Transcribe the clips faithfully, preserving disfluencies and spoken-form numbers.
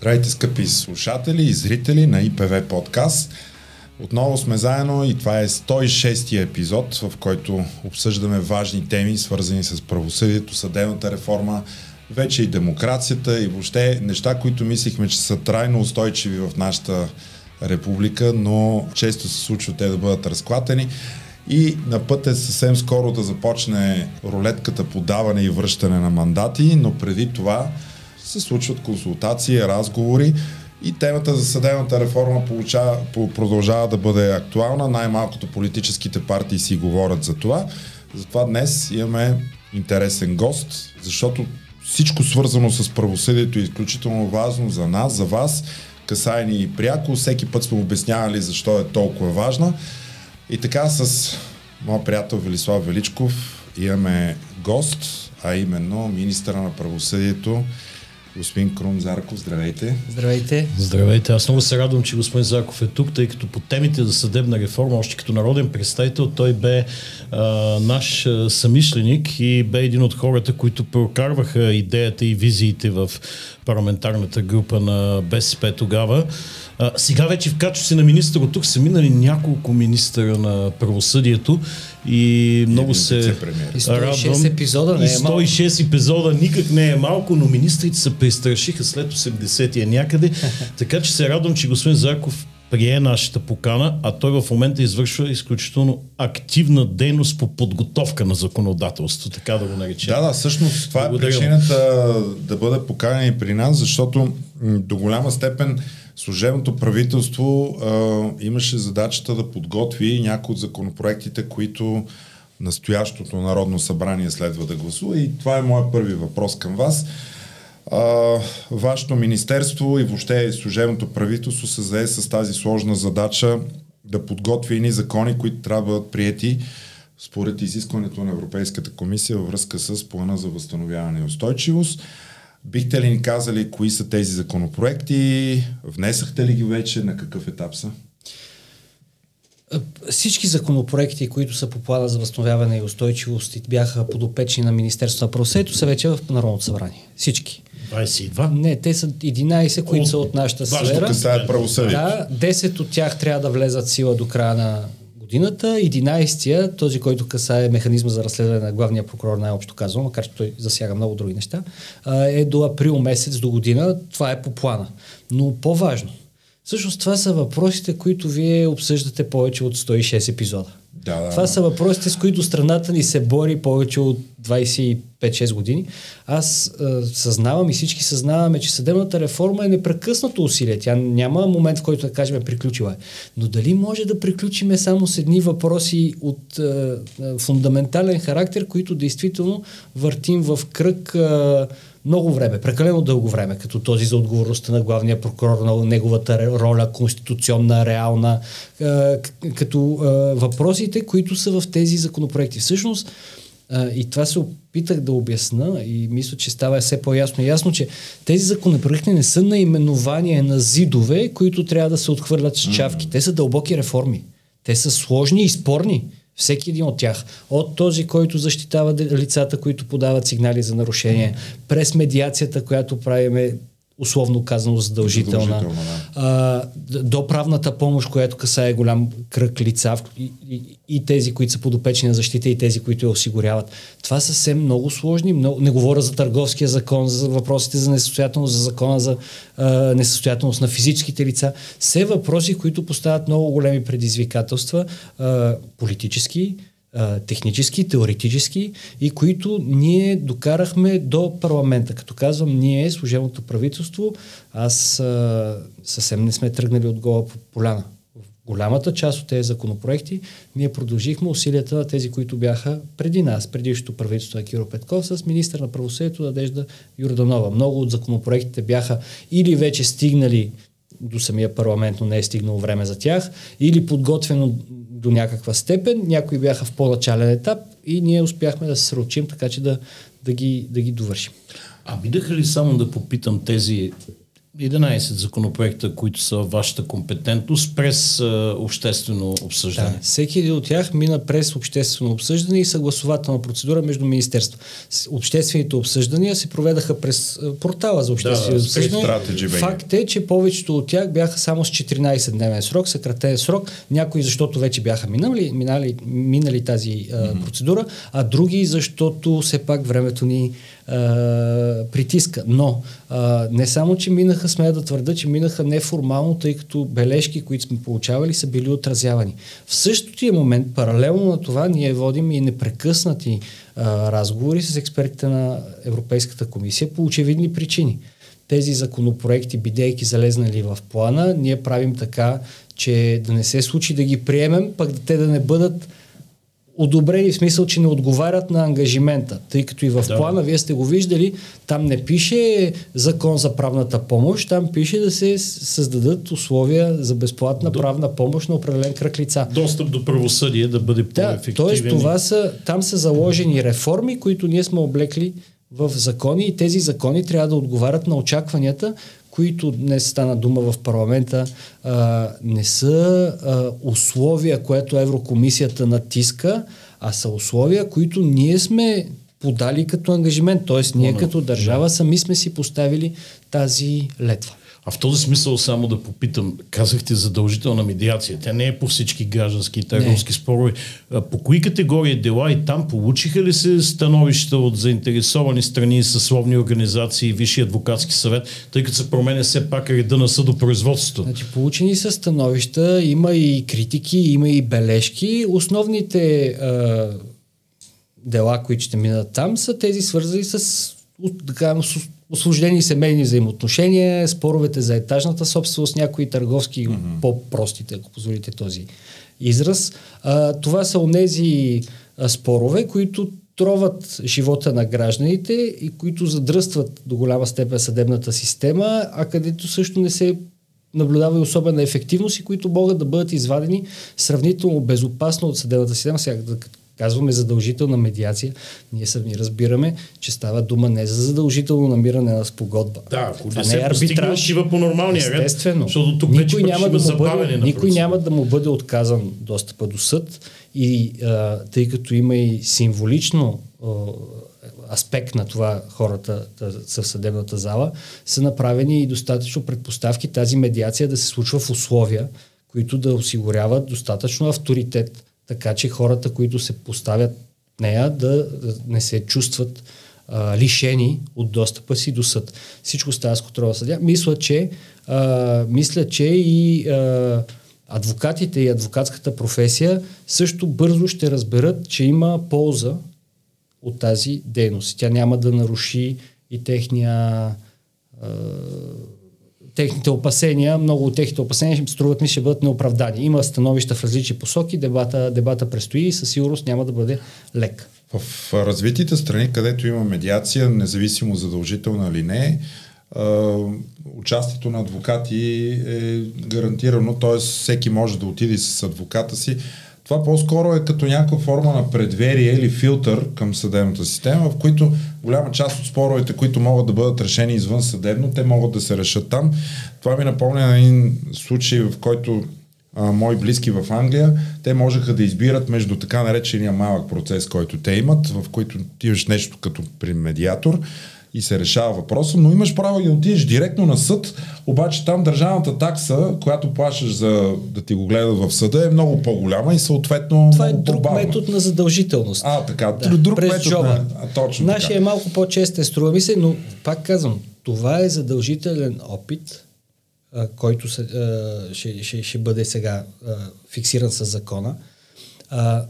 Здравейте, скъпи слушатели и зрители на ИПВ подкаст. Отново сме заедно и това е сто и шести епизод, в който обсъждаме важни теми, свързани с правосъдието, съдебната реформа, вече и демокрацията и въобще неща, които мислихме, че са трайно устойчиви в нашата република, но често се случва те да бъдат разклатени. И на път е съвсем скоро да започне рулетката по даване и връщане на мандати, но преди това се случват консултации, разговори и темата за съдебната реформа получава, продължава да бъде актуална. Най-малкото политическите партии си говорят за това. Затова днес имаме интересен гост, защото всичко свързано с правосъдието е изключително важно за нас, за вас, касае ни и пряко. Всеки път сме обяснявали защо е толкова важна. И така с моят приятел Велислав Величков имаме гост, а именно министъра на правосъдието господин Крум Зарков. Здравейте. Здравейте. Здравейте. Аз много се радвам, че господин Зарков е тук, тъй като по темите за съдебна реформа, още като народен представител, той бе а, наш а, съмишленик и бе един от хората, които прокарваха идеята и визиите в парламентарната група на БСП тогава. А, сега вече в качеството си на министър от тук са минали няколко министъра на правосъдието и много се радвам. сто и шест епизода не е малко. И сто и шест епизода никак не е малко, но министрите се пристрашиха след осемдесетия някъде, така че се радвам, че господин Зарков прие нашата покана, а той в момента извършва изключително активна дейност по подготовка на законодателство, така да го наречем. Да, да, всъщност това е причината да бъде поканен и при нас, защото до голяма степен служебното правителство а, имаше задачата да подготви някои от законопроектите, които настоящото Народно събрание следва да гласува. И това е моят първи въпрос към вас. А, вашето министерство и въобще служебното правителство се зае с тази сложна задача да подготви едни закони, които трябва да бъдат приети според изискването на Европейската комисия във връзка с плана за възстановяване и устойчивост. Бихте ли ни казали кои са тези законопроекти? Внесахте ли ги вече? На какъв етап са? Всички законопроекти, които са по плана за възстановяване и устойчивост и бяха подопечни на Министерството на правосъдието, са вече в Народното събрание. Всички. двайсет и два? Не, те са единайсет, които са от нашата сфера. Да, десет от тях трябва да влезат в сила до края на годината. единайсетия, този, който касае механизма за разследване на главния прокурор, най-общо казвам, макар че той засяга много други неща, е до април месец до година. Това е по плана. Но по-важно, всъщност това са въпросите, които вие обсъждате повече от сто и шест епизода. Да, да. Това са въпросите, с които страната ни се бори повече от двайсет и пет шест години. Аз е, съзнавам и всички съзнаваме, че съдебната реформа е непрекъснато усилие. Тя няма момент, в който да кажем приключила е. Но дали може да приключиме само с едни въпроси от е, фундаментален характер, които действително въртим в кръг е, много време, прекалено дълго време, като този за отговорността на главния прокурор, на неговата роля, конституционна, реална, като въпросите, които са в тези законопроекти. Всъщност, и това се опитах да обясна и мисля, че става все по-ясно и ясно, че тези законопроекти не са наименования на зидове, които трябва да се отхвърлят с чавки. Те са дълбоки реформи. Те са сложни и спорни. Всеки един от тях. От този, който защитава лицата, които подават сигнали за нарушение, през медиацията, която правиме условно казано задължителна, задължителна да. а, до правната помощ, която касае голям кръг лица и, и, и тези, които са подопечни на защита и тези, които я осигуряват. Това са все много сложни. Много, не говоря за търговския закон, за въпросите за несъстоятелност, за закона за а, несъстоятелност на физическите лица. Все въпроси, които поставят много големи предизвикателства а, политически, технически, теоретически и които ние докарахме до парламента. Като казвам ние, служебното правителство, аз а, съвсем не сме тръгнали от гола поляна. В голямата част от тези законопроекти ние продължихме усилията на тези, които бяха преди нас, предишното правителство на Киро Петков с министър на правосъдието Надежда Юрданова. Много от законопроектите бяха или вече стигнали до самия парламент, но не е стигнало време за тях, или подготвено до някаква степен, някои бяха в по-начален етап и ние успяхме да се сръчим, така че да, да, ги, да ги довършим. А бидаха ли само да попитам тези единайсет законопроекта, които са вашата компетентност, през а, обществено обсъждане. Да, всеки един от тях мина през обществено обсъждане и съгласувателна процедура между министерства. Обществените обсъждания се проведаха през портала за обществени да, обсъждания. Факт е, че повечето от тях бяха само с четиринайсет дневен срок, съкратен срок. Някои, защото вече бяха минали, минали, минали тази а, процедура, а други, защото все пак времето ни Uh, притиска. Но uh, не само, че минаха, смея да твърда, че минаха неформално, тъй като бележки, които сме получавали, са били отразявани. В същия момент, паралелно на това, ние водим и непрекъснати uh, разговори с експертите на Европейската комисия по очевидни причини. Тези законопроекти, бидейки залезнали в плана, ние правим така, че да не се случи да ги приемем, пък да те да не бъдат одобрени, в смисъл, че не отговарят на ангажимента, тъй като и в да. плана, вие сте го виждали, там не пише закон за правната помощ, там пише да се създадат условия за безплатна до... правна помощ на определен кръг лица. Достъп до правосъдие да бъде по-ефективен. Да, т.е. това са, там са заложени реформи, които ние сме облекли в закони и тези закони трябва да отговарят на очакванията, които днес стана дума в парламента, а, не са а, условия, което Еврокомисията натиска, а са условия, които ние сме подали като ангажимент. Тоест ние като държава сами сме си поставили тази летва. А в този смисъл само да попитам, казахте задължителна медиация, тя не е по всички граждански и търговски спорове. По кои категории дела и там получиха ли се становища от заинтересовани страни, съсловни организации, Висши адвокатски съвет, тъй като се променя все пак реда на съдопроизводството? Значи, получени са становища, има и критики, има и бележки. Основните а, дела, които ще минат там, са тези свързани с така, с освобождени семейни взаимоотношения, споровете за етажната собственост, някои търговски, mm-hmm. по-простите, ако позволите този израз. А, това са онези а, спорове, които троват живота на гражданите и които задръстват до голяма степен съдебната система, а където също не се наблюдава и особена ефективност и които могат да бъдат извадени сравнително безопасно от съдебната система. Сега да казваме задължителна медиация, ние сами разбираме, че става дума не за задължително намиране на спогодба. Да, ако не се е постигна, отива по нормалния ред. Естествено. Защото тук никой няма да му бъде, никой няма да му бъде отказан достъпа до съд и а, тъй като има и символично а, аспект на това хората в съдебната зала, са направени и достатъчно предпоставки тази медиация да се случва в условия, които да осигуряват достатъчно авторитет, така че хората, които се поставят нея, да не се чувстват а, лишени от достъпа си до съд. Всичко става с контрола съдия. Мисля, че, а, мисля, че и а, адвокатите и адвокатската професия също бързо ще разберат, че има полза от тази дейност. Тя няма да наруши и техния... А, техните опасения, много от техните опасения ще струват ми, ще бъдат неоправдани. Има становища в различни посоки, дебата, дебата предстои и със сигурност няма да бъде лек. В развитите страни, където има медиация, независимо задължителна или не, участието на адвокати е гарантирано, т.е. всеки може да отиде с адвоката си. Това по-скоро е като някаква форма на предверие или филтър към съдебната система, в които голяма част от споровете, които могат да бъдат решени извън съдебно, те могат да се решат там. Това ми напомня на един случай, в който а, мои близки в Англия, те можеха да избират между така наречения малък процес, който те имат, в който имаш нещо като при медиатор и се решава въпроса, но имаш право да отидеш директно на съд, обаче там държавната такса, която плащаш за да ти го гледат в съда, е много по-голяма и съответно това е друг по-бавна. Метод на задължителност. А, така, да. друг През метод джоба. На... А, точно Нашия така. Е малко по-честен, струва ми се, но пак казвам, това е задължителен опит, а, който се, а, ще, ще, ще бъде сега а, фиксиран с закона. А,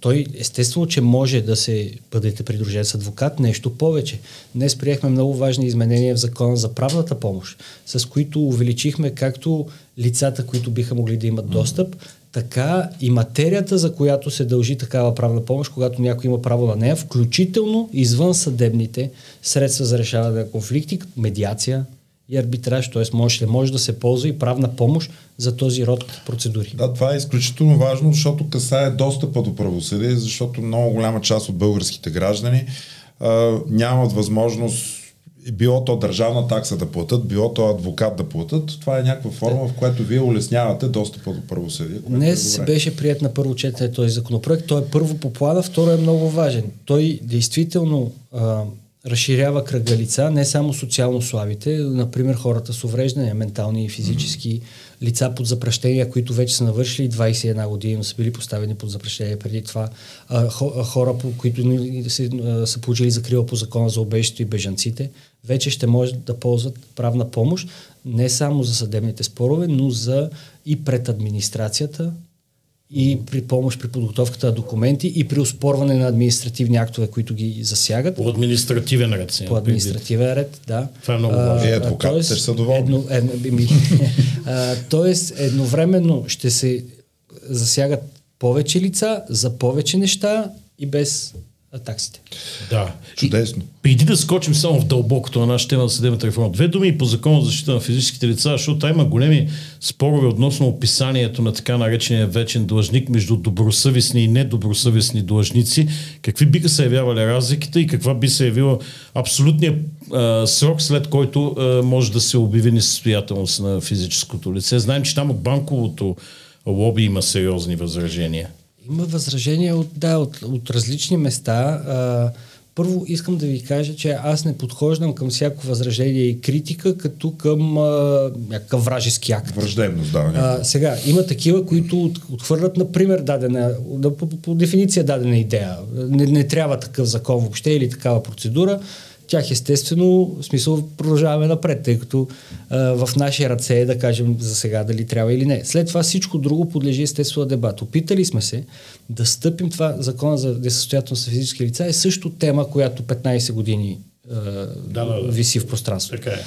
Той естествено, че може да се бъдете придружен с адвокат, нещо повече. Днес приехме много важни изменения в закона за правната помощ, с които увеличихме както лицата, които биха могли да имат достъп, така и материята, за която се дължи такава правна помощ, когато някой има право на нея, включително извън съдебните средства за решаване на конфликти, медиация и арбитраж, т.е. може, може да се ползва и правна помощ за този род процедури. Да, това е изключително важно, защото касае достъпа до правосъдие, защото много голяма част от българските граждани а, нямат възможност било то държавна такса да платят, било то адвокат да платят, това е някаква форма, в която вие улеснявате достъпа до правосъдие. Днес е беше приет на първо четене този законопроект. Той е първо по плана, второ е много важен. Той действително а, разширява кръга лица, не само социално слабите, например хората с увреждания, ментални и физически, mm-hmm. лица под запрещения, които вече са навършили двайсет и една години, но са били поставени под запрещения преди това, а, хора, по които са, а, са получили закрила по закона за убежището и бежанците, вече ще може да ползват правна помощ не само за съдебните спорове, но за и пред администрацията, и при помощ при подготовката на документи и при оспорване на административни актове, които ги засягат. По административен ред си. По административен ред, да. Това е много важно. И адвокатите ще са доволни. Тоест, едновременно ще се засягат повече лица за повече неща и без таксите. Да. Чудесно. И, преди да скочим само в дълбокото на нашата тема на съдебната реформа, две думи по Закона за защита на физическите лица, защото там има големи спорове относно описанието на така наречения вечен длъжник между добросъвестни и недобросъвестни длъжници. Какви биха се явявали разликите и каква би се явила абсолютния а, срок, след който а, може да се обяви несъстоятелност на физическото лице? Знаем, че там от банковото лоби има сериозни възражения. Има възражения от, да, от, от различни места. А, първо искам да ви кажа, че аз не подхождам към всяко възражение и критика, като към а, някакъв вражески акт. Враждебност, да. А, сега, има такива, които от, отхвърлят, например, дадена, да, по, по дефиниция дадена идея. Не, не трябва такъв закон въобще или такава процедура. Тях естествено, в смисъл, продължаваме напред, тъй като а, в наши ръце е да кажем за сега дали трябва или не. След това всичко друго подлежи естествено дебат. Опитали сме се да стъпим това закона за несъстоятелност на физически лица е също тема, която петнайсет години а, да, да, да. виси в пространството. Така е.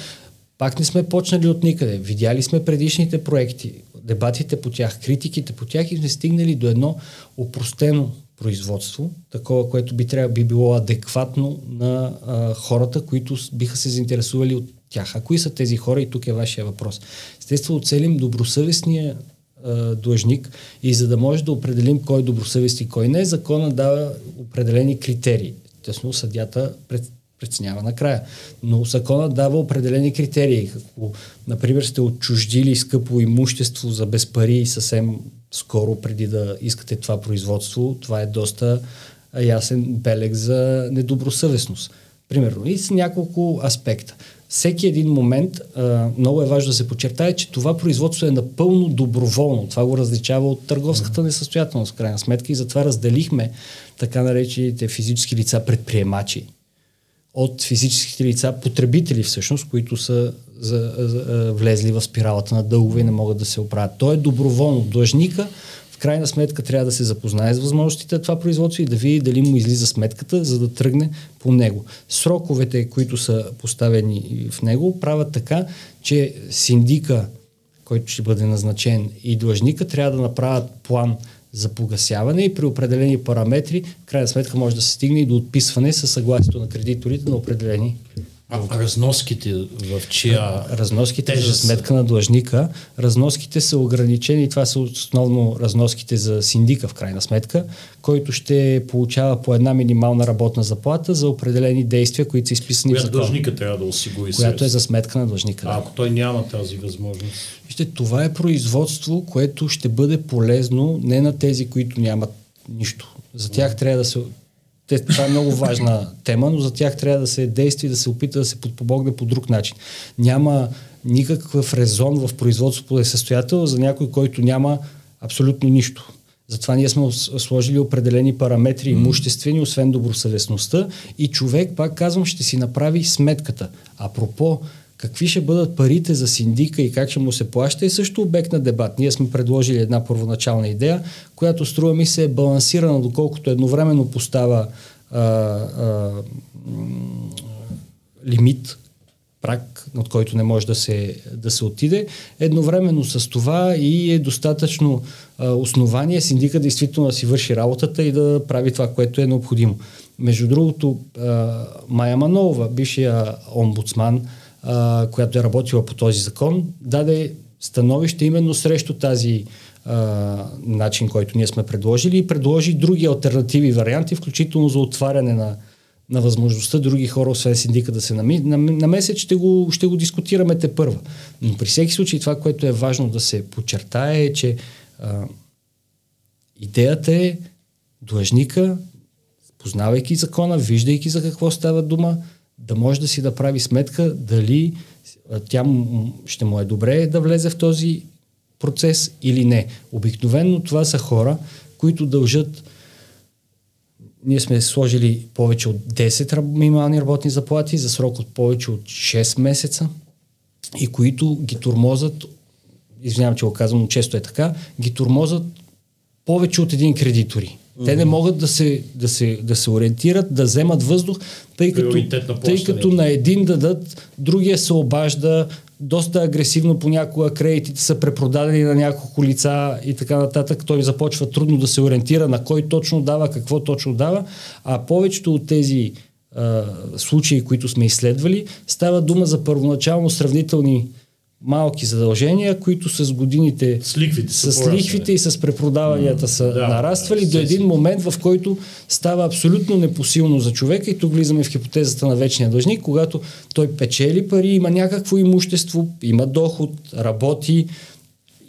Пак не сме почнали от никъде. Видяли сме предишните проекти, дебатите по тях, критиките по тях и сме стигнали до едно опростено производство, такова, което би трябва би било адекватно на а, хората, които биха се заинтересували от тях. А кои са тези хора? И тук е вашия въпрос. Естествено, целим добросъвестния а, длъжник и за да може да определим кой е добросъвест и кой не, закона дава определени критерии. Естествено, съдията пред, преценява накрая. Но закона дава определени критерии. Ако, например, сте отчуждили скъпо имущество за без пари и съвсем скоро преди да искате това производство, това е доста ясен белег за недобросъвестност. Примерно, и с няколко аспекта. Всеки един момент, а, много е важно да се подчертае, че това производство е напълно доброволно. Това го различава от търговската несъстоятелност, в крайна сметка, и затова разделихме така наречените физически лица предприемачи от физическите лица потребители всъщност, които са за, за, влезли в спиралата на дългове и не могат да се оправят. То е доброволно. Длъжника в крайна сметка трябва да се запознае с възможностите на това производство и да види дали му излиза сметката, за да тръгне по него. Сроковете, които са поставени в него, правят така, че синдика, който ще бъде назначен, и длъжника трябва да направят план за погасяване и при определени параметри в крайна сметка може да се стигне и до отписване със съгласието на кредиторите на определени. А разноските в чия? Разноските за сметка на длъжника. Разноските са ограничени. Това са основно разноските за синдика в крайна сметка, който ще получава по една минимална работна заплата за определени действия, които са изписани в закон. Която длъжника трябва да осигури. Която средства. Е за сметка на длъжника. А да. Ако той няма тази възможност? Вижте, това е производство, което ще бъде полезно не на тези, които нямат нищо. За тях трябва да се... Това е много важна тема, но за тях трябва да се действа и да се опита да се подпомогне по друг начин. Няма никакъв резон в производството по несъстоятелност за някой, който няма абсолютно нищо. Затова ние сме сложили определени параметри имуществени, освен добросъвестността, и човек, пак казвам, ще си направи сметката. Апропо, какви ще бъдат парите за синдика и как ще му се плаща е също обект на дебат. Ние сме предложили една първоначална идея, която струва ми се е балансирана, доколкото едновременно поставя а, а, лимит, праг, от който не може да се, да се отиде. Едновременно с това и е достатъчно а, основание синдика действително да си върши работата и да прави това, което е необходимо. Между другото, а, Майя Манова, бившия омбудсман, Uh, която е работила по този закон, даде становище именно срещу тази uh, начин, който ние сме предложили, и предложи други алтернативи варианти, включително за отваряне на, на възможността други хора, освен синдика, да се намесят, ще го, ще го дискутираме тепърва. Но при всеки случай това, което е важно да се подчертае, е, че а, идеята е длъжника, познавайки закона, виждайки за какво става дума, да може да си да прави сметка дали тя ще му е добре да влезе в този процес или не. Обикновено това са хора, които дължат, ние сме сложили повече от десет минимални работни заплати за срок от повече от шест месеца и които ги тормозат, извинявам, че го казвам, но често е така, ги тормозат повече от един кредитори. Те не могат да се, да се, да се ориентират, да вземат въздух, тъй като, тъй като на един дадат, другия се обажда, доста агресивно понякога кредитите са препродадени на няколко лица и така нататък. Той започва трудно да се ориентира на кой точно дава, какво точно дава, а повечето от тези а, случаи, които сме изследвали, става дума за първоначално сравнителни малки задължения, които с годините, с лихвите, с лихвите и с препродаванията са да, нараствали до един момент, в който става абсолютно непосилно за човека и тук влизаме в хипотезата на вечния длъжник, когато той печели пари, има някакво имущество, има доход, работи,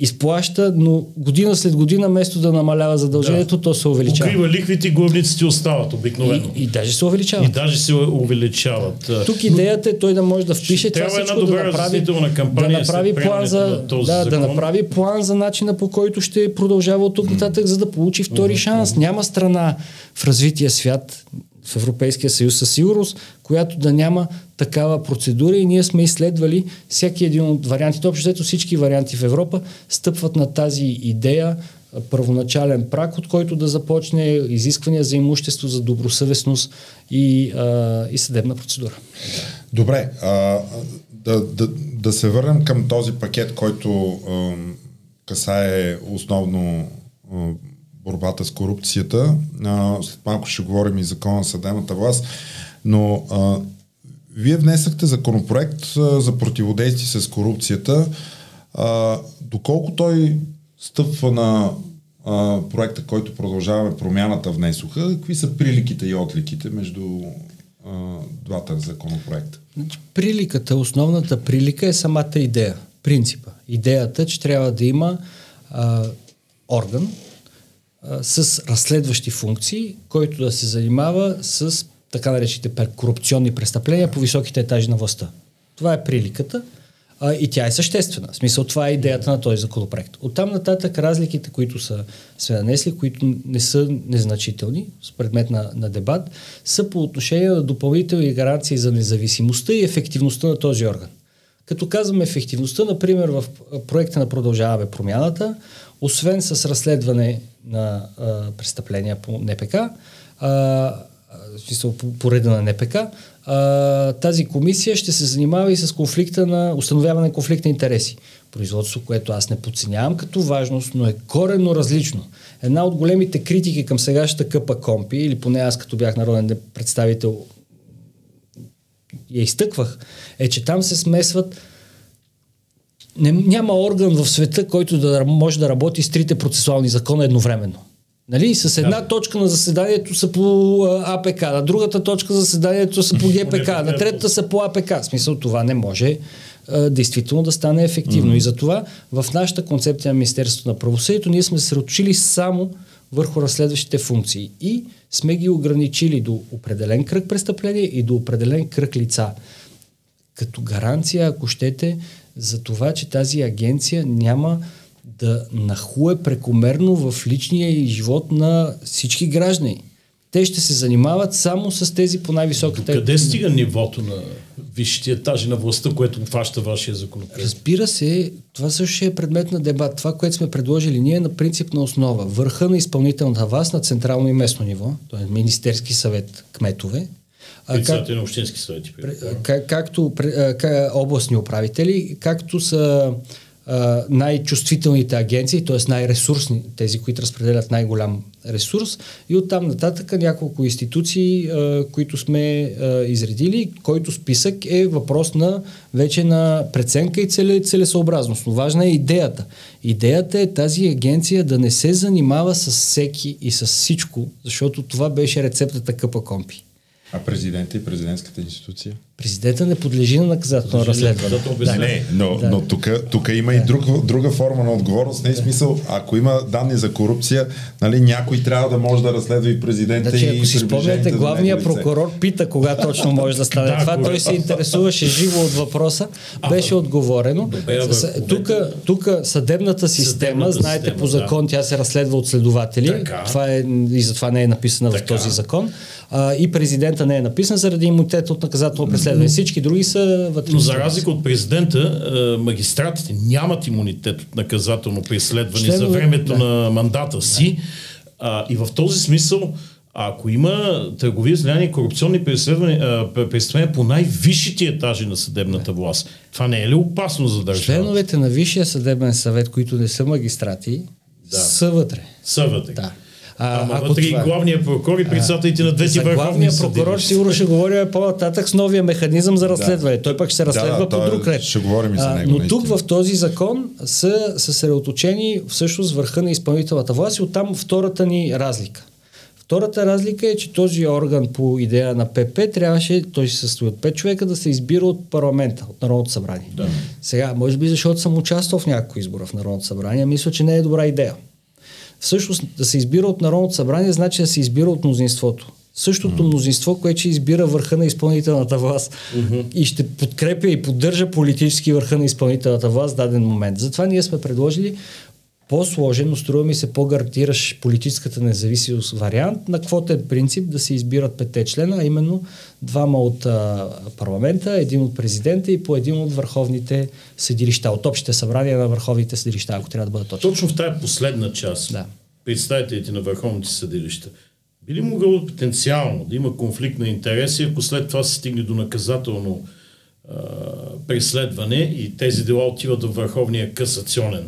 изплаща, но година след година, вместо да намалява задължението, да. то се увеличава. Покрива лихвите, главниците остават обикновено. И, и даже се увеличават. И даже се увеличават. Тук идеята е той да може да впише това всичко, да направи, да, направи план за, да, да направи план за начина, по който ще продължава от тук нататък, за да получи втори шанс. Няма страна в развития свят, в Европейския съюз със сигурност, която да няма такава процедура и ние сме изследвали всеки един от вариантите. Общо взето всички варианти в Европа стъпват на тази идея, първоначален праг, от който да започне изисквания за имущество, за добросъвестност и, а, и съдебна процедура. Добре, а, да, да, да се върнем към този пакет, който а, касае основно а, борбата с корупцията. А, след малко ще говорим и закона за съдебната власт, но а, вие внесахте законопроект а, за противодействие с корупцията. А, доколко той стъпва на а, проекта, който продължаваме промяната внесоха, какви са приликите и отликите между а, двата законопроекта? Приликата, основната прилика е самата идея, принципа. Идеята, че трябва да има а, орган, с разследващи функции, който да се занимава с така наречените корупционни престъпления по високите етажи на властта. Това е приликата а, и тя е съществена. В смисъл, това е идеята на този законопроект. Оттам нататък разликите, които са се нанесли, които не са незначителни, с предмет на, на дебат, са по отношение на допълнителни гаранции за независимостта и ефективността на този орган. Като казваме ефективността, например, в проекта на Продължаваме промяната, освен с разследване на а, престъпления по НПК, а, по, по реда на НПК, а, тази комисия ще се занимава и с конфликта на установяване на конфликт на интереси. Производство, което аз не подценявам като важност, но е коренно различно. Една от големите критики към сегашната КПКОНПИ, или поне аз като бях народен представител я изтъквах, е, че там се смесват. Не, няма орган в света, който да може да работи с трите процесуални закона едновременно. Нали? С една да. точка на заседанието са по АПК, на другата точка на заседанието са по ГПК, на третата са по АПК. В смисъл, това не може а, действително да стане ефективно. Mm-hmm. И затова в нашата концепция на Министерството на правосъдието ние сме се съсредоточили само върху разследващите функции и сме ги ограничили до определен кръг престъпления и до определен кръг лица. Като гаранция, ако щете, за това, че тази агенция няма да нахуе прекомерно в личния и живот на всички граждани. Те ще се занимават само с тези по най-високата... Къде стига нивото на висшите етажи на властта, което обхваща вашия законопроект? Разбира се, това също е предмет на дебат. Това, което сме предложили ние е на принципна основа. Върха на изпълнителната власт на централно и местно ниво, т.е. Министерски съвет, кметове, председатели на общински съвети. Как, както как, областни управители, както са а, най-чувствителните агенции, т.е. най-ресурсни, тези, които разпределят най-голям ресурс и оттам нататък няколко институции, а, които сме а, изредили, който списък е въпрос на вече на преценка и целесъобразност. Но важна е идеята. Идеята е тази агенция да не се занимава с всеки и с всичко, защото това беше рецептата КПКОНПИ. А президента и президентската институция? Президента не подлежи на наказателно разследване. Да. Не, но, да. но тук, тук има да. и друг, друга форма на отговорност. Не е да. смисъл, ако има данни за корупция, нали, някой трябва да може да разследва и президента. Значи, и ако си спомняте, главният прокурор пита кога точно може да стане това. Той се интересуваше живо от въпроса. Беше отговорено. Тук съдебната система, знаете, по закон тя се разследва от следователи. И затова не е написана в този закон. И президента не е написан заради имунитета от наказателно преследване. Всички други са вътре. Но за разлика от президента, магистратите нямат имунитет от наказателно преследване Шлен... за времето да. на мандата си. Да. А, и в този смисъл, ако има търговия с влияние и корупционни преследвания по най-висшите етажи на съдебната власт, това не е ли опасно за държавата? Членовете на Висшия съдебен съвет, които не са магистрати, да. са вътре. Са вътре. Да. А, Ама вътре това... и главния прокурор и председателите на двете върховни съди. Главният прокурор сигурно ще говорим по-нататък с новия механизъм за разследване. Да. Той пък ще се разследва да, да, по друг ред. Ще говорим и за него. А, но тук в този закон са съсредоточени всъщност върха на изпълнителната власт и оттам втората ни разлика. Втората разлика е, че този орган по идея на Пе Пе трябваше, той се състои от пет човека, да се избира от парламента, от Народното събрание. Да. Сега, може би защото съм участвал в някакво избора в Народното събрание, мисля, че не е добра идея. Всъщност да се избира от Народното събрание, значи да се избира от мнозинството. Същото mm-hmm. мнозинство, което ще избира върха на изпълнителната власт mm-hmm. и ще подкрепя и поддържа политически върха на изпълнителната власт в даден момент. Затова ние сме предложили по-сложен, но струва ми се по-гарантираш политическата независимост вариант на квотен принцип да се избират петте члена, а именно двама от а, парламента, един от президента и по един от върховните съдилища, от общите събрания на върховните съдилища, ако трябва да бъдат точно. Точно в тази последна част, да. Представителите на върховните съдилища, би ли могло потенциално да има конфликт на интереси, ако след това се стигне до наказателно а, преследване и тези дела отиват до Върховния касационен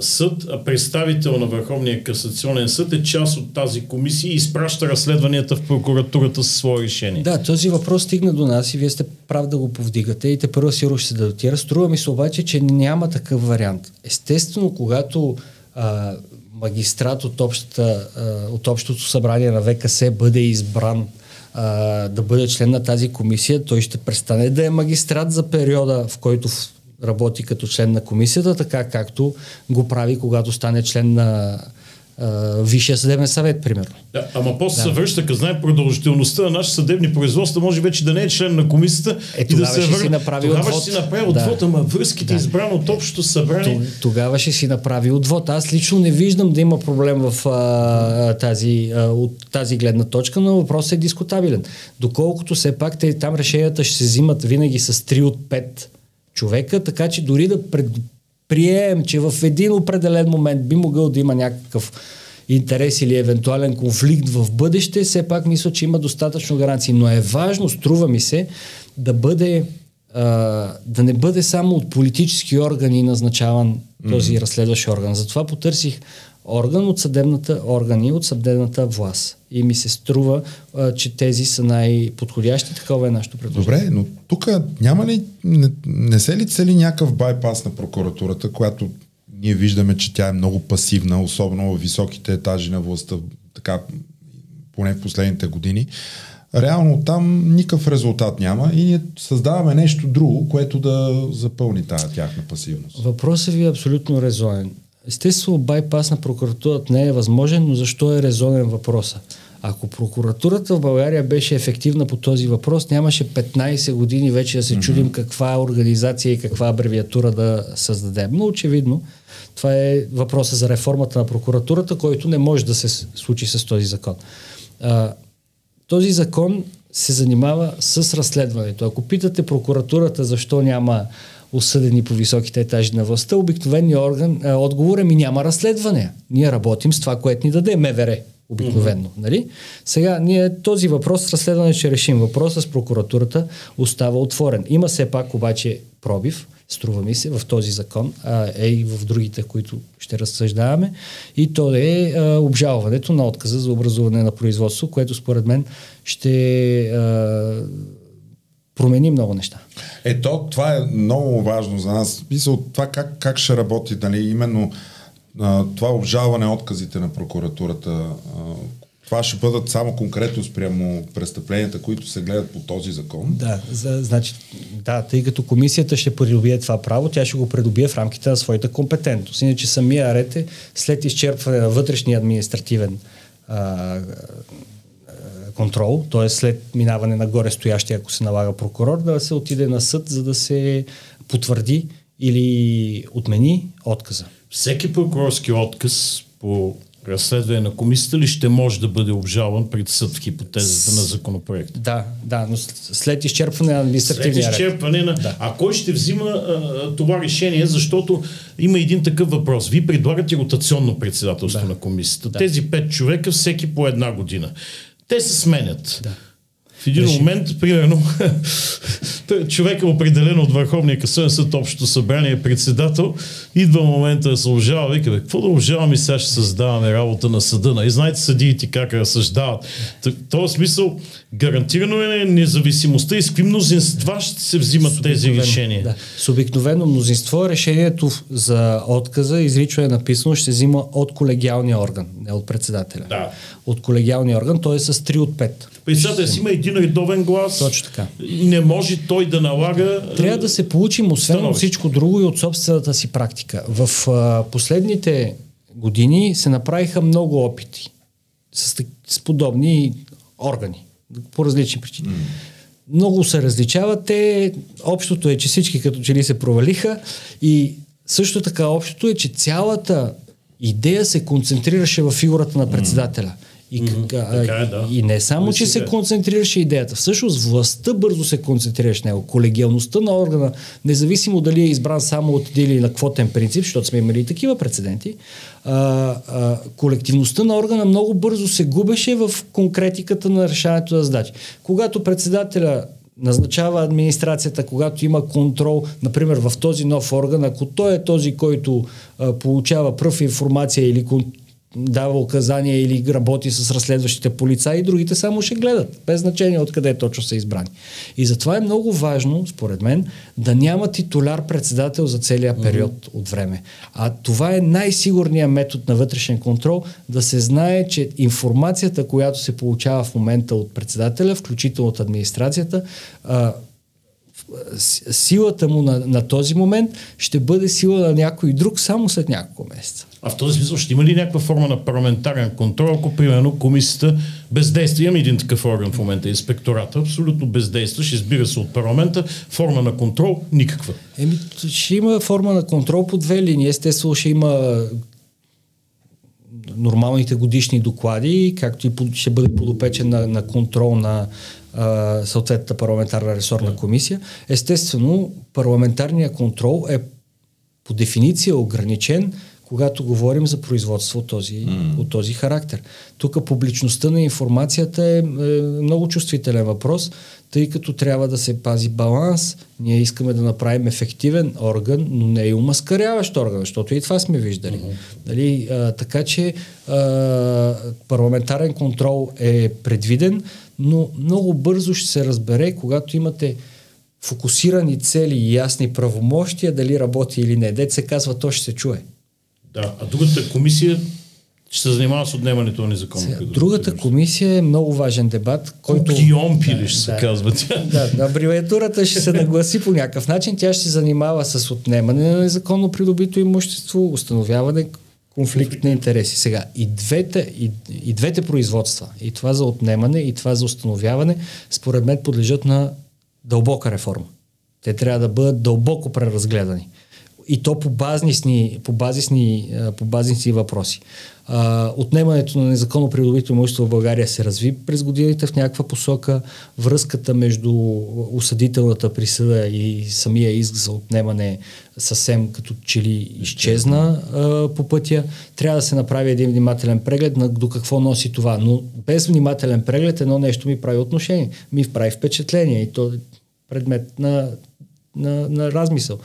съд, а представител на Върховния касационен съд е част от тази комисия и изпраща разследванията в прокуратурата със свое решение. Да, този въпрос стигна до нас и вие сте прав да го повдигате и те първо сигурно ще се датира. Струва ми се обаче, че няма такъв вариант. Естествено, когато а, магистрат от, общата, а, от общото събрание на Ве Ка Се бъде избран а, да бъде член на тази комисия, той ще престане да е магистрат за периода, в който работи като член на комисията, така както го прави, когато стане член на а, Висшия съдебен съвет, примерно. Да, ама после да. се връща, къде знае продължителността на нашите съдебни производства, може вече да не е член на комисията е, и да се върне. Си направи тогава отвод. ще си направи да. отвод, ама връзките да. избрано от общото събрание. Тогава ще си направи отвод. Аз лично не виждам да има проблем в а, тази, а, от тази гледна точка, но въпросът е дискутабилен. Доколкото все пак те, там решенията ще се взимат винаги с три от пет човека, така че дори да приемем, че в един определен момент би могъл да има някакъв интерес или евентуален конфликт в бъдеще, все пак мисля, че има достатъчно гаранции. Но е важно, струва ми се, да бъде а, да не бъде само от политически органи назначаван този mm-hmm. разследващ орган. Затова потърсих орган от съдебната органи от съдебната власт. И ми се струва, а, че тези са най-подходящи. Такова е нашето предложение. Добре, но тук няма ли, не, не се ли цели някакъв байпас на прокуратурата, която ние виждаме, че тя е много пасивна, особено в високите етажи на властта, така поне в последните години. Реално там никакъв резултат няма и ние създаваме нещо друго, което да запълни тази тяхна пасивност. Въпросът ви е абсолютно резонен. Естествено, байпас на прокуратурата не е възможен, но защо е резонен въпроса? Ако прокуратурата в България беше ефективна по този въпрос, нямаше петнайсет години вече да се mm-hmm. чудим каква организация и каква абревиатура да създадем. Но очевидно, това е въпроса за реформата на прокуратурата, който не може да се случи с този закон. А, този закон се занимава с разследването. Ако питате прокуратурата защо няма осъдени по високите етажи на властта, обикновеният орган, е, отговор е ми няма разследване. Ние работим с това, което ни даде Ем Ве Ре, обикновенно. Mm-hmm. Нали? Сега ние този въпрос с разследване ще решим. Въпросът с прокуратурата остава отворен. Има все пак обаче пробив, струва ми се, в този закон, а е и в другите, които ще разсъждаваме. И то е а, обжалването на отказа за образуване на производство, което според мен ще... А, промени много неща. Ето, това е много важно за нас. Мисля, това как, как ще работи, нали, именно а, това обжалване отказите на прокуратурата, а, Това ще бъдат само конкретно спрямо престъпленията, които се гледат по този закон. Да, за, значи, да, тъй като комисията ще придобие това право, тя ще го придобие в рамките на своята компетентност. Иначе самия ред е след изчерпване на вътрешния административен а, контрол, т.е. след минаване на горестоящия, ако се налага прокурор, да се отиде на съд, за да се потвърди или отмени отказа. Всеки прокурорски отказ по разследване на комисията ли ще може да бъде обжалван пред съд в хипотезата на законопроекта? Да, да, но след изчерпване на административния ред. След изчерпване на... Да. А кой ще взима а, това решение, защото има един такъв въпрос. Вие предлагате ротационно председателство да. на комисията. Да. Тези пет човека всеки по една година. Те се сменят. Да. В един Решим. момент, примерно, човека определен от Върховния касационен съд, общото събрание е председател, идва момента да се обжалва, вика, бе, какво да обжалваме и сега ще създаваме работа на съда. И знаете съдиите как разсъждават. В този смисъл, гарантирано е независимостта и с какви мнозинства ще се взимат тези решения. Да. С обикновено мнозинство решението за отказа, изрично е написано, ще се взима от колегиалния орган, не от председателя. Да. От колегиалния орган, той е с три от пет. Председателя си има един редовен глас. Точно така. Не може той да налага... Трябва да се получим, освен от всичко друго, и от собствената си практика. В а, последните години се направиха много опити с, с подобни органи. По различни причини. Mm. Много се различават. Те, общото е, че всички като че ли се провалиха, и също така общото е, че цялата идея се концентрираше в фигурата на председателя. И, mm-hmm. а, е, да. и не само, че се концентрираше идеята. Всъщност властта бързо се концентрираше в него. Колегиалността на органа, независимо дали е избран само от един или на квотен принцип, защото сме имали и такива прецеденти, а, а, колективността на органа много бързо се губеше в конкретиката на решаването на задачи. Когато председателя назначава администрацията, когато има контрол, например в този нов орган, ако той е този, който а, получава пръв информация или контрол, дава указания или работи с разследващите полицаи, и другите само ще гледат. Без значение откъде точно са избрани. И затова е много важно, според мен, да няма титуляр председател за целия период mm-hmm. от време. А това е най-сигурният метод на вътрешен контрол, да се знае, че информацията, която се получава в момента от председателя, включително от администрацията, силата му на, на този момент ще бъде сила на някой друг само след няколко месеца. А в този смисъл ще има ли някаква форма на парламентарен контрол, ако примерно комисията бездейства? Имаме един такъв орган в момента, инспектората, абсолютно бездейства, ще избира се от парламента, форма на контрол никаква. Еми, ще има форма на контрол по две линии. Естествено ще има нормалните годишни доклади, както и ще бъде подопечен на, на контрол на съответната парламентарна ресорна комисия. Естествено, парламентарният контрол е по дефиниция ограничен, когато говорим за производство от този, mm. от този характер. Тук публичността на информацията е, е много чувствителен въпрос, тъй като трябва да се пази баланс. Ние искаме да направим ефективен орган, но не и умаскаряващ орган, защото и това сме виждали. Mm-hmm. Дали, а, така че а, парламентарен контрол е предвиден, но много бързо ще се разбере, когато имате фокусирани цели и ясни правомощия, дали работи или не. Дет се казва, то ще се чуе. Да, а другата комисия ще се занимава с отнемането на незаконно придобито. Другата комисия е много важен дебат, който... Копионпи ли ще да, се да, казва тя? Да, да, абревиатурата ще се нагласи по някакъв начин. Тя ще се занимава с отнемане на незаконно придобито имущество, установяване конфликт на интереси. Сега, и двете, и, и двете производства, и това за отнемане, и това за установяване, според мен подлежат на дълбока реформа. Те трябва да бъдат дълбоко преразгледани. И то по базисни, по базисни, по базисни въпроси. А, отнемането на незаконно придобито имущество в България се разви през годините в някаква посока. Връзката между осъдителната присъда и самия иск за отнемане съвсем като че ли изчезна а, по пътя. Трябва да се направи един внимателен преглед на до какво носи това. Но без внимателен преглед едно нещо ми прави отношение, ми прави впечатление и то е предмет на, на, на размисъл.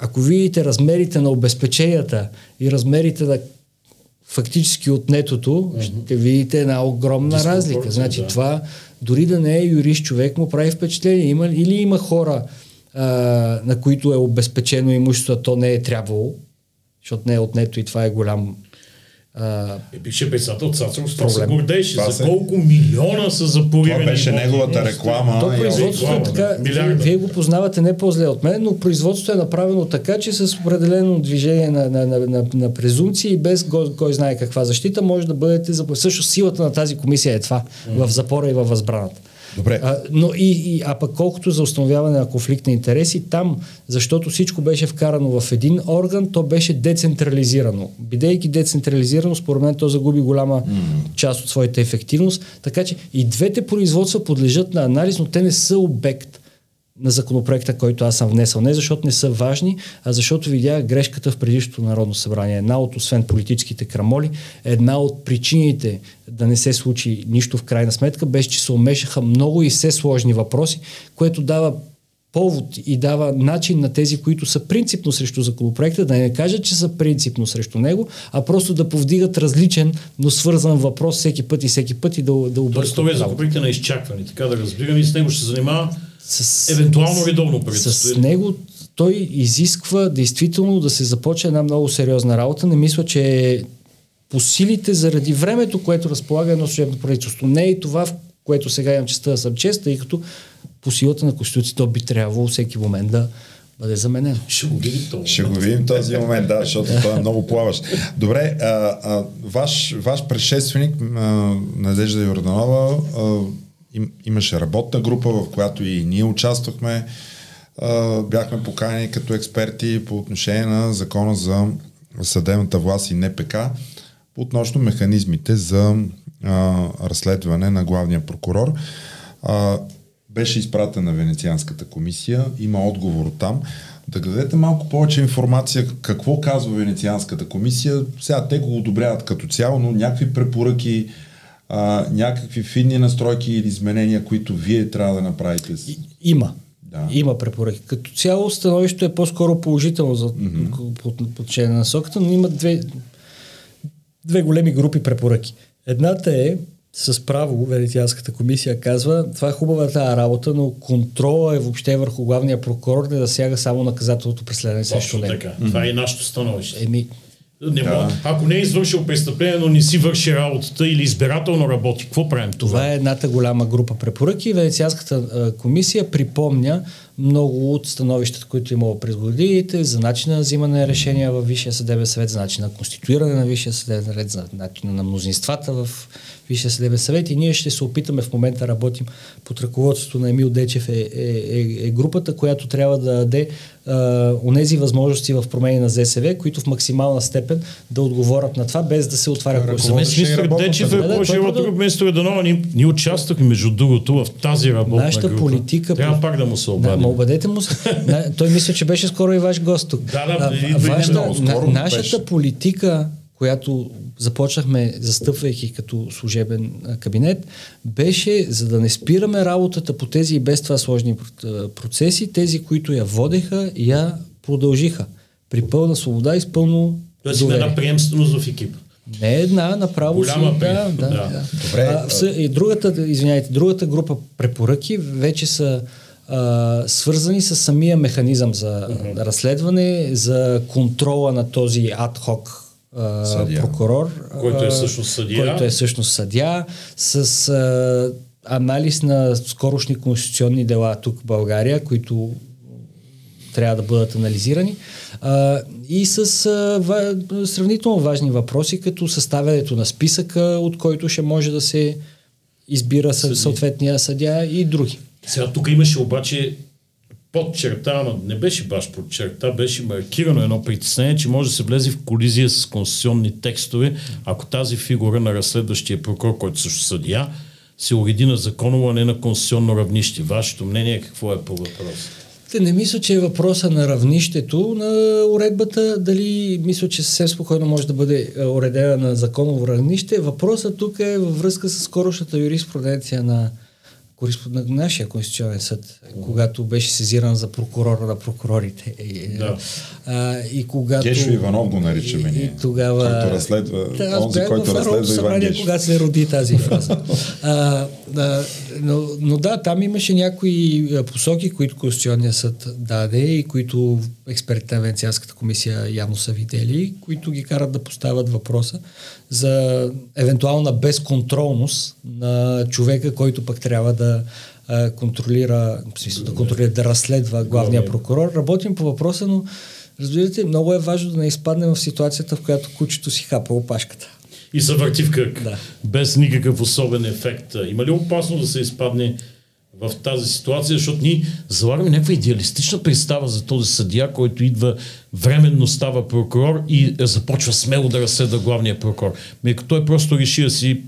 Ако видите размерите на обезпеченията и размерите на фактически отнетото, mm-hmm. ще видите една огромна разлика. Значи да. това, дори да не е юрист, човек му прави впечатление. Има, или има хора, а, на които е обезпечено имущество, то не е трябвало, защото не е отнето и това е голям Е, бившият председател Цацаров това се гордеше. За колко милиона са запорирани. Това беше неговата реклама. То производството е така, вие, вие го познавате не по-зле от мен, но производството е направено така, че с определено движение на, на, на, на, на презумпции и без го, кой знае каква защита може да бъдете запорирани. Също силата на тази комисия е това, mm. в запора и във възбраната. Добре. А, но и, и, а пък колкото за установяване на конфликт на интереси, там, защото всичко беше вкарано в един орган, то беше децентрализирано. Бидейки децентрализирано, според мен то загуби голяма mm. част от своята ефективност. Така че и двете производства подлежат на анализ, но те не са обект на законопроекта, който аз съм внесъл. Не защото не са важни, а защото видях грешката в предишното Народно събрание. Една от, освен политическите крамоли, една от причините да не се случи нищо в крайна сметка, беше, че се умешаха много и все сложни въпроси, което дава повод и дава начин на тези, които са принципно срещу законопроекта, да не кажат, че са принципно срещу него, а просто да повдигат различен, но свързан въпрос всеки път и всеки път и да, да объркат. Тоест, това е законопроекта на изчакване, така да разбираме, и с него ще се занимава с, евентуално редовно правителство. С него той изисква действително да се започне една много сериозна работа. Не мисля, че по силите заради времето, което разполага едно служебно правителство. Не е и това, в което сега имам честта да съм чест, тъй като по силата на Конституцията би трябвало всеки момент да бъде заменено. Ще го видим този, Ще го видим този момент, да, защото това е много плаващ. Добре, а, а, ваш, ваш предшественик, а, Надежда Юрданова, а, им, имаше работна група, в която и ние участвахме. А, бяхме поканени като експерти по отношение на Закона за съдебната власт и НПК относно механизмите за а, разследване на главния прокурор. А, беше изпратена Венецианската комисия, има отговор от там. Да дадете малко повече информация какво казва Венецианската комисия. Сега те го одобряват като цяло, но някакви препоръки, а, някакви финни настройки или изменения, които вие трябва да направите. И, има. Да. Има препоръки. Като цяло становището е по-скоро положително за mm-hmm. подчинение на насоката, но има две, две големи групи препоръки. Едната е с право Венецианската комисия казва, това е хубава тази работа, но контрола е въобще върху главния прокурор не засяга само наказателното преследване срещу него. Така. Това е и нашето становище. Еми, не да. мога, ако не е извършил престъпление, но не си върши работата или избирателно работи, какво правим това? Това е едната голяма група препоръки. Венецианската а, комисия припомня много от становищата, които имало през годините, за начина на взимане на решения във Висшия съдебен съвет, за начина на конституиране на Висшия съдебен съвет, за начина на мнозинствата в Висшия съдебен съвет, и ние ще се опитаме в момента работим под ръководството на Емил Дечев е, е, е, е групата, която трябва да даде онези е, възможности в промени на ЗСВ, които в максимална степен да отговорят на това, без да се отваря кой си. Дечев е по-широто към место Еданова. Ние участвахме, между другото, в тази работна нашата група. Политика, трябва пак да му се обадим. Обадете му. Той мисля, че беше скоро и ваш гост тук. Да, да, а, вашата, много скоро на, нашата политика, която започнахме, застъпвайки като служебен кабинет, беше, за да не спираме работата по тези и без това сложни процеси, тези, които я водеха, я продължиха. При пълна свобода и с пълно доверие. Тоест една приемственост в екипа. Не една, направо си. Да, да, да. Да. Добре. А, в, и другата, извиняйте, другата група препоръки вече са Uh, свързани с самия механизъм за uh-huh. разследване, за контрола на този ад-хок uh, прокурор, който е всъщност съдия, който е всъщност съдия с uh, анализ на скорошни конституционни дела тук в България, които трябва да бъдат анализирани, а, и с а, ва, сравнително важни въпроси, като съставянето на списъка, от който ще може да се избира съдия. Съответния съдия и други. Сега тук имаше обаче под черта, но не беше баш под черта, беше маркирано едно притеснение, че може да се влезе в колизия с конституционни текстове, ако тази фигура на разследващия прокурор, който също съдия, се уреди на законово, а не на конституционно равнище. Вашето мнение какво е по въпрос? Не мисля, че е въпроса на равнището на уредбата, дали мисля, че съвсем спокойно може да бъде уредена на законово равнище. Въпросът тук е във връзка с скорошната юриспруденция на на нашия Конституционен съд, когато беше сезиран за прокурора на прокурорите. Да. А, и когато... Гешо Иванов го наричаме ние, тогава... който разследва, да, онзи, който разследва Иван Гешев. Когато се роди тази фраза. а, а, но, но да, там имаше някои посоки, които Конституционният съд даде и които експертите на Венецианската комисия явно са видели, които ги карат да поставят въпроса за евентуална безконтролност на човека, който пък трябва да а, контролира, в смисъл, да контролира, да разследва главния прокурор. Работим по въпроса, но разбирате, много е важно да не изпаднем в ситуацията, в която кучето си хапа опашката. И се върти в кръг, да. Без никакъв особен ефект. Има ли опасно да се изпадне в тази ситуация, защото ние залагаме някаква идеалистична представа за този съдия, който идва, временно става прокурор и започва смело да разследва главния прокурор. Меко той просто реши да си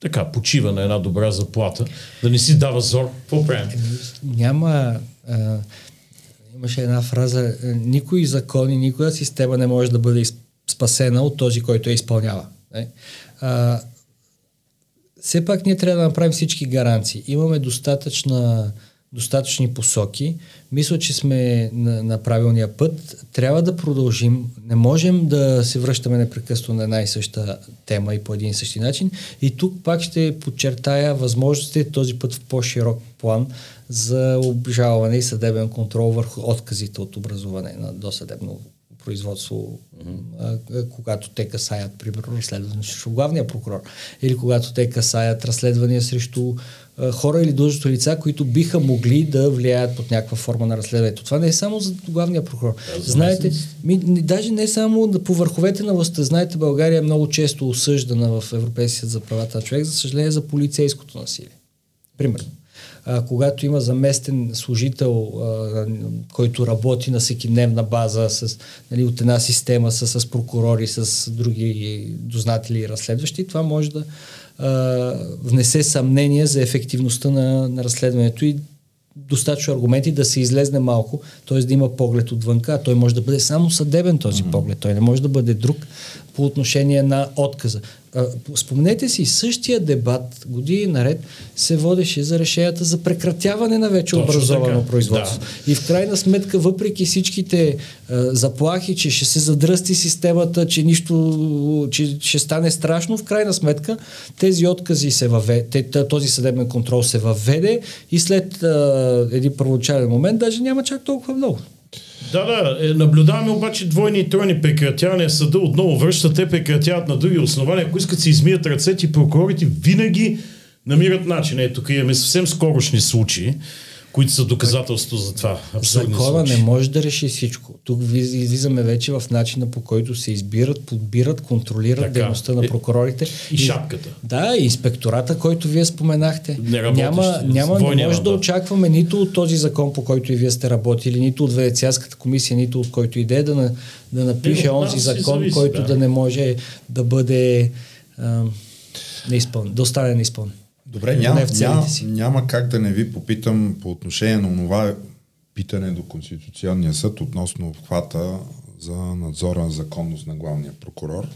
така почива на една добра заплата, да не си дава зор. Какво правим? Няма... А, имаше една фраза: никой закон и никоя система не може да бъде спасена от този, който я изпълнява. Не? А, все пак ние трябва да направим всички гаранции. Имаме достатъчна, достатъчни посоки. Мисля, че сме на, на правилния път. Трябва да продължим. Не можем да се връщаме непрекъсно на една и съща тема и по един и същи начин. И тук пак ще подчертая възможностите този път в по-широк план за обжалване и съдебен контрол върху отказите от образуване на досъдебно производство, mm-hmm. когато те касаят, примерно, разследване срещу главния прокурор, или когато те касаят разследвания срещу а, хора или длъжностни лица, които биха могли да влияят под някаква форма на разследването. Това не е само за главния прокурор. Да, знаете, ми, даже не само по върховете на властта. Знаете, България е много често осъждана в Европейския съд за правата на човек, за съжаление, за полицейското насилие. Примерно. А, когато има заместен служител, а, който работи на всекидневна база с, нали, от една система с, с прокурори, с други дознатели и разследващи, това може да а, внесе съмнение за ефективността на, на разследването и достатъчно аргументи да се излезне малко, т.е. да има поглед отвънка. Той може да бъде само съдебен този mm-hmm. поглед, той не може да бъде друг по отношение на отказа. Спомнете си, същия дебат години наред се водеше за решенията за прекратяване на вече точно образовано така. Производство. Да. И в крайна сметка, въпреки всичките а, заплахи, че ще се задръсти системата, че нищо, че ще стане страшно, в крайна сметка тези откази се въведе, този съдебен контрол се въведе и след а, един първоначален момент даже няма чак толкова много. Да, да. Е, наблюдаваме обаче двойни и тройни прекратявания. Съда отново връща, те прекратяват на други основания. Ако искат се измият ръцете и прокурорите винаги намират начин. Ето, тук имаме съвсем скорошни случаи, които са доказателство за това. Абсолютни Закона случаи. Не може да реши всичко. Тук излизаме вече в начина, по който се избират, подбират, контролират така, дейността на прокурорите. И, и шапката. Да, и инспектората, който вие споменахте. Не работиш, няма, няма, не може да очакваме нито от този закон, по който и вие сте работили, нито от Венецианската комисия, нито от който иде да, на, да напише онзи закон, зависи, който да. да не може да бъде а, неизпълнен, да остане неизпълнен. Добре, няма, няма, няма как да не ви попитам по отношение на това питане до Конституционния съд относно обхвата за надзора на законност на главния прокурор.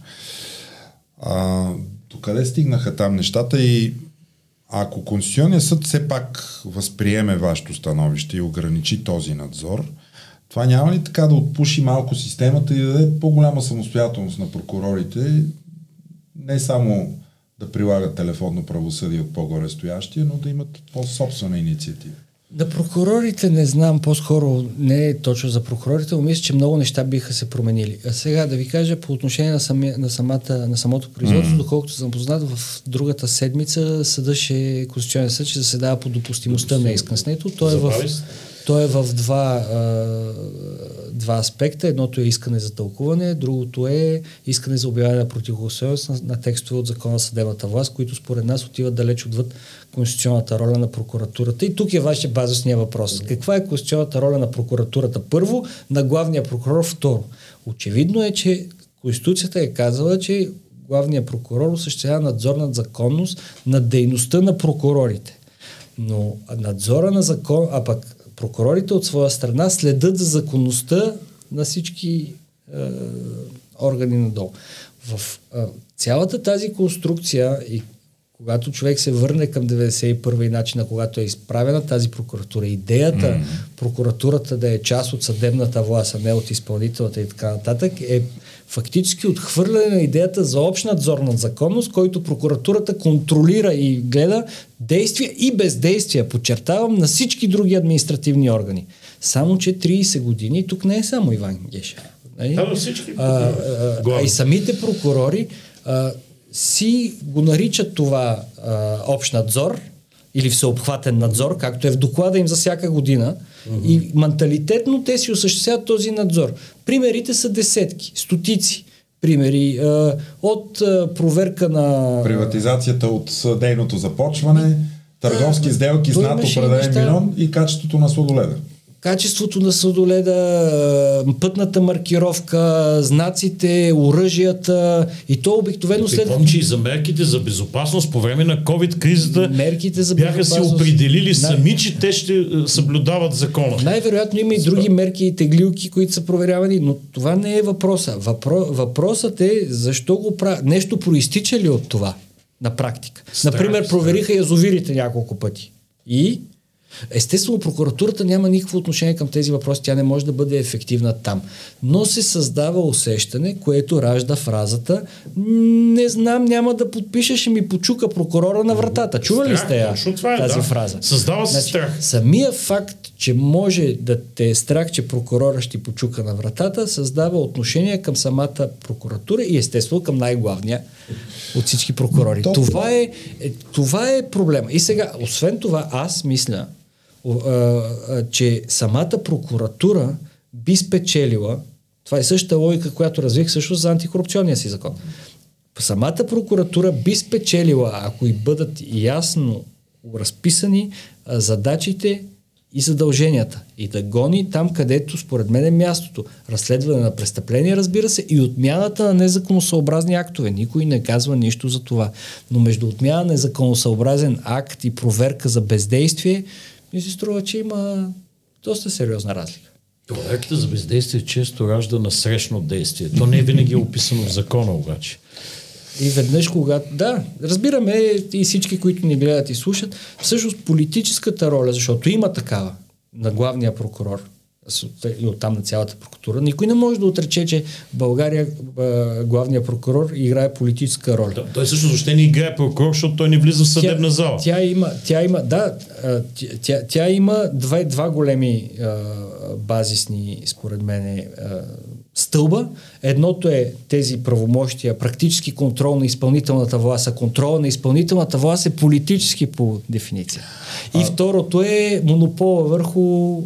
А, докъде стигнаха там нещата и ако Конституционният съд все пак възприеме вашето становище и ограничи този надзор, това няма ли така да отпуши малко системата и да даде по-голяма самостоятелност на прокурорите, не само да прилагат телефонно правосъдие от по-горе стоящия, но да имат по-собствена инициатива. Да, прокурорите не знам, по-скоро не е точно за прокурорите, но мисля, че много неща биха се променили. А сега да ви кажа по отношение на, самия, на, самата, на самото производство, mm-hmm. доколкото съм познат, в другата седмица съда ще, Конституционен съд ще заседава по допустимостта на искането. Той е в, той е в два, а, два аспекта. Едното е искане за тълкуване, другото е искане за обявяване на противоуставност на, на текстове от Закона за съдебната власт, които според нас отиват далеч отвъд конституционната роля на прокуратурата. И тук е вашия базисния въпрос. Каква е конституционната роля на прокуратурата? Първо, на главния прокурор второ. Очевидно е, че Конституцията е казала, че главният прокурор осъществява надзор над законност на дейността на прокурорите. Но надзора на закон, а пък прокурорите от своя страна следят за законността на всички е, органи надолу. В е, цялата тази конструкция и Когато човек се върне към деветдесет и първа и начина, когато е изправена тази прокуратура, идеята mm. прокуратурата да е част от съдебната власт, а не от изпълнителната и така нататък, е фактически отхвърляне на идеята за общ надзор над законност, който прокуратурата контролира и гледа действия и бездействия, подчертавам, на всички други административни органи. Само че трийсет години, тук не е само Иван Гешев. Само всички а, а, а и самите прокурори а, си го наричат това а, общ надзор или всеобхватен надзор, както е в доклада им за всяка година. Uh-huh. И менталитетно те си осъществяват този надзор. Примерите са десетки, стотици примери. А, от а, проверка на... Приватизацията от дейното започване, търговски а, сделки с над определен неща... милион и качеството на сладоледа. Качеството на сладоледа, пътната маркировка, знаците, оръжията и то обикновено след... Помни и за мерките за безопасност по време на ковид-кризата мерките за бяха се определили сами, че те ще съблюдават закона. Най-вероятно има и други мерки и теглилки, които са проверявани, но това не е въпроса. Въпро... Въпросът е защо го правят. Нещо проистича ли от това на практика? Страх, Например, провериха страх. язовирите няколко пъти и... Естествено, прокуратурата няма никакво отношение към тези въпроси, тя не може да бъде ефективна там. Но се създава усещане, което ражда фразата не знам, няма да подпишеш и ми почука прокурора на вратата. Чува ли сте я тази да. фраза? Създава се значи, страх. Самия факт, че може да те е страх, че прокурора ще почука на вратата, създава отношение към самата прокуратура и естествено към най-главния от всички прокурори. Добре. Това е, това е проблема. И сега, освен това, аз мисля, че самата прокуратура би спечелила, това е същата логика, която развих също за антикорупционния си закон. Самата прокуратура би спечелила, ако и бъдат ясно разписани задачите и задълженията. И да гони там, където според мен е мястото. Разследване на престъпления, разбира се, и отмяната на незаконосъобразни актове. Никой не казва нищо за това. Но между отмяна на незаконосъобразен акт и проверка за бездействие ми се струва, че има доста сериозна разлика. Проверката за бездействие често ражда насрещно действие. То не е винаги описано в закона обаче. И веднъж когато... Да, разбираме и всички, които ни гледат и слушат, всъщност политическата роля, защото има такава на главния прокурор и оттам на цялата прокуратура, никой не може да отрече, че България главният прокурор играе политическа роля. Да, той също въобще не играе прокурор, защото той не влиза в съдебна тя, зала. Тя има, тя има, да, тя, тя има два, два големи а, базисни, според мен, а, стълба. Едното е тези правомощия, практически контрол на изпълнителната власт, а контрол на изпълнителната власт е политически по дефиниция. И а... второто е монопола върху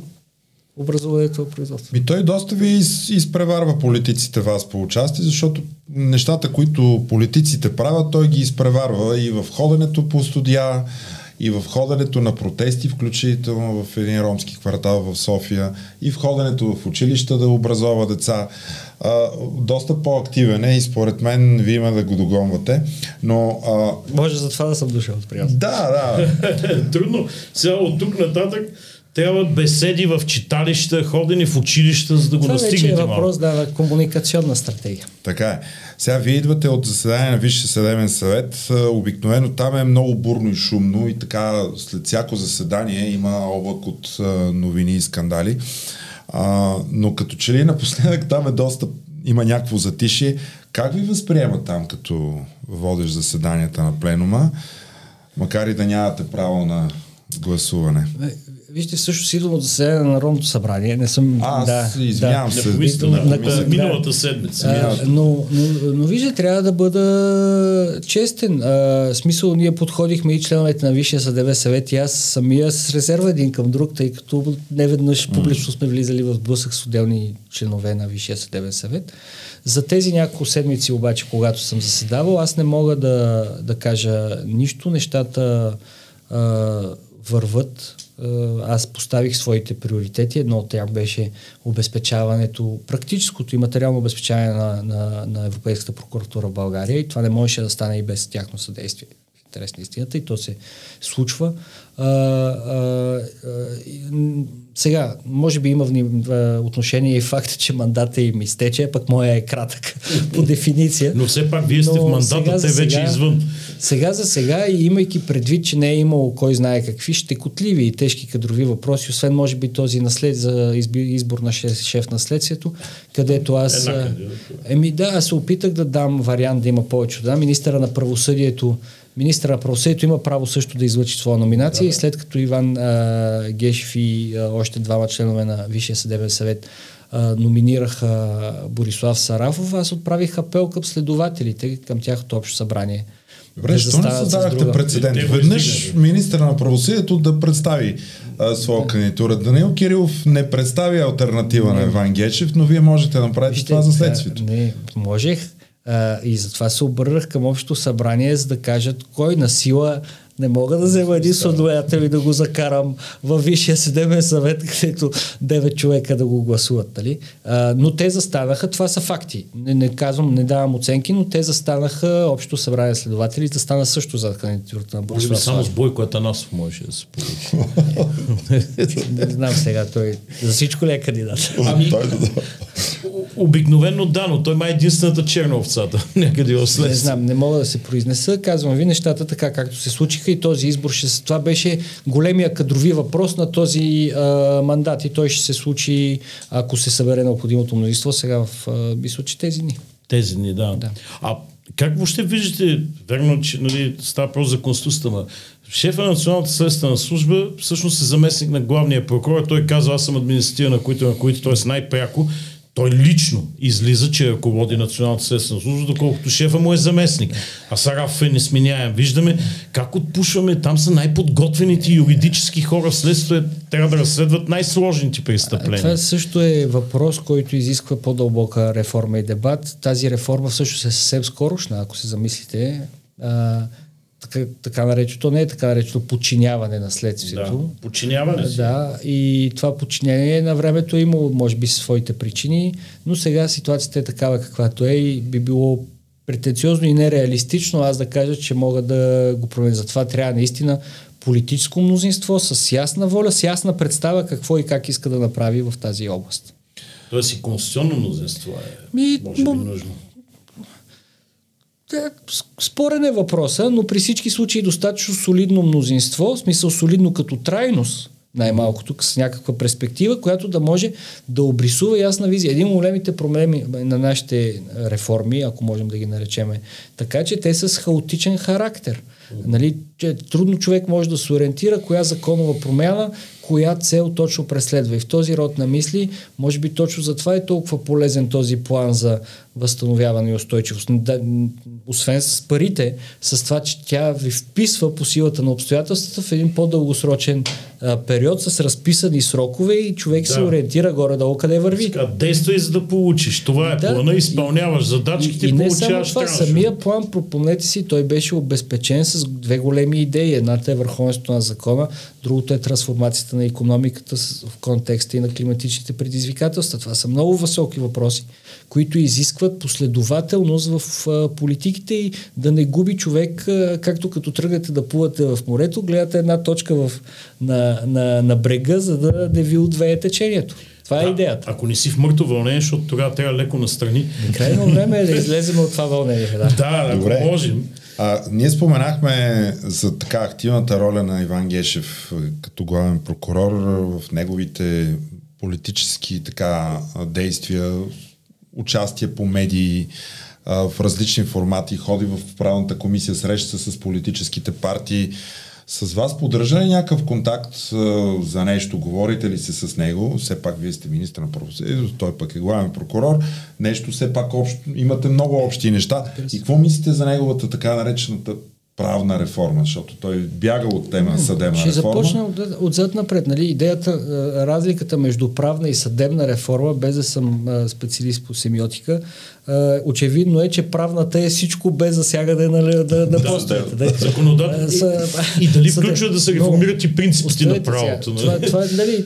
образуването, производството. И той доста ви из, изпреварва политиците вас по участие, защото нещата, които политиците правят, той ги изпреварва и в ходенето по студия, и в ходенето на протести, включително в един ромски квартал в София, и в ходенето в училища да образова деца. А, доста по-активен е и според мен ви има да го догонвате. Но, а... Може за това да съм дошъл, приятел. Да, да. Трудно. Сега от тук нататък трябва беседи в читалища, ходени в училища, за да го достигнете. Това е въпрос да, комуникационна стратегия. Така е. Сега вие идвате от заседание на Висш съдебен съвет. Обикновено там е много бурно и шумно и така след всяко заседание има облак от новини и скандали. А, но като че ли напоследък там е доста, има някакво затишие. Как ви възприема там, като водиш заседанията на пленума? Макар и да нямате право на гласуване. Вижте, всъщност идвам от заседание на Народното събрание. Не съм... Аз да, извинявам да, се. Помисля, на, на, на, миналата седмица. А, но, но, но вижте, трябва да бъда честен. А, смисъл, ние подходихме и членовете на Висшия съдебен съвет и аз самия с резерва един към друг, тъй като не веднъж публично сме влизали в сблъсък с отделни членове на Висшия съдебен съвет. За тези няколко седмици обаче, когато съм заседавал, аз не мога да, да кажа нищо. Нещата а, върват. Аз поставих своите приоритети. Едно от тях беше обезпечаването, практическото и материално обезпечаване на, на, на Европейската прокуратура в България и това не можеше да стане и без тяхно съдействие. Интересна истината и то се случва. А, а, а, сега, може би има отношение и факта, че мандата им изтече, пък моя е кратък по дефиниция. Но все пак вие сте в мандата, те вече извън. Сега за сега, и имайки предвид, че не е имало кой знае какви щекотливи и тежки кадрови въпроси, освен може би този наслед, за избор на шеф на следствието, където аз... Еми да, аз се опитах да дам вариант да има повече. Да, министъра на правосъдието Министър на правосъдието има право също да излъчи своя номинация, да, да. И след като Иван а, Гешев и а, още двама членове на Висшия съдебен съвет а, номинираха Борислав Сарафов, аз отправих апел към следователите, към тяхното общо събрание. Добре, защо не създавахте прецедент? Веднъж министър на правосъдието да представи а, своя да. кандидатура. Данил Кирилов не представи алтернатива не. на Иван Гешев, но вие можете да направите Вижте, това за следствието. Да, не, можех. Uh, и затова се обърнах към общото събрание, за да кажат кой на сила не мога да взема един съдоятел и да го закарам във Висшия съдебен съвет, където девет човека да го гласуват. Нали? Uh, но те застанаха, това са факти. Не, не казвам, не давам оценки, но те застанаха общото събрание следователи, да стана също за кандидатурата на Борислав. Може би само с Бойко Атанасов можеше да се получи. Не знам сега той. За всичко ли е кандидат? Обикновено да, но той има единствената черна овцата. Някъде ослед. Не знам, не мога да се произнеса. Казвам ви нещата така, както се случиха и този избор. Ще... Това беше големия кадрови въпрос на този а, мандат и той ще се случи, ако се събере необходимото мнозинство, сега в мисля, че тези дни. Тези дни, да. да. А как въобще виждате, верно, че нали, става просто за Конституцията, ма шефа на Националната следствена служба всъщност е заместник на главния прокурор. Той казва, аз съм административен, на които, на които, т.е. най-пряко. Той лично излиза, че ръководи Националната следствена служба, доколкото шефа му е заместник. А Сарафов е несменяем. Виждаме как отпушваме. Там са най-подготвените юридически хора. Вследствие трябва да разследват най-сложните престъпления. Това също е въпрос, който изисква по-дълбока реформа и дебат. Тази реформа всъщност е съвсем скорошна, ако се замислите. А, така, така наречено, не е така наречено подчиняване на следствието. Да, подчиняване си. Да, и това подчинение на времето е имало, може би, своите причини, но сега ситуацията е такава каквато е и би било претенциозно и нереалистично аз да кажа, че мога да го променя. Затова трябва наистина политическо мнозинство с ясна воля, с ясна представа какво и как иска да направи в тази област. Тоест и конституционно мнозинство е, ми, може би, нужно. Спорен е въпроса, но при всички случаи достатъчно солидно мнозинство, в смисъл солидно като трайност, най-малкото с някаква перспектива, която да може да обрисува ясна визия. Един от големите проблеми на нашите реформи, ако можем да ги наречем, така че те са с хаотичен характер. Нали, трудно човек може да се ориентира коя законова промяна, коя цел точно преследва. И в този род на мисли, може би точно затова е толкова полезен този план за възстановяване и устойчивост. Освен с парите, с това, че тя ви вписва по силата на обстоятелствата в един по-дългосрочен а, период с разписани срокове и човек да. се ориентира горе-долу къде върви. Действай, за да получиш. Това е да, плана, изпълняваш и, задачките, и, и не получаваш само това. Самия план, пропомнете си, той беше обезпечен с две големи идеи. Едната е върховенството на закона, другото е трансформацията на икономиката в контекста и на климатичните предизвикателства. Това са много високи въпроси, които изискват последователност в а, политиките и да не губи човек, а, както като тръгнете да плувате в морето, гледате една точка в, на, на, на брега, за да не ви отвее течението. Това е идеята. А, ако не си в мъртво вълнение, защото тогава трябва леко настрани. Крайно време е да излезем от това вълнение. Да, да, ако Добре. можем. А, ние споменахме за така активната роля на Иван Гешев като главен прокурор в неговите политически така действия, участие по медии а, в различни формати, ходи в правната комисия, среща се с политическите партии. С вас поддържа ли някакъв контакт а, за нещо? Говорите ли се с него? Все пак вие сте министър на правосъдието, той пък е главен прокурор. Нещо все пак общо, имате много общи неща. И какво мислите за неговата така наречената правна реформа? Защото той бяга от тема съдебна Ще реформа. Ще започна от, отзад напред. Нали? Идеята, разликата между правна и съдебна реформа, без да съм специалист по семиотика, очевидно е, че правната е всичко без засягане на, на, на да, постовете. Да, да. Законодателно. И, и дали включва да се реформират и принципите на правото. Това, това е, нали,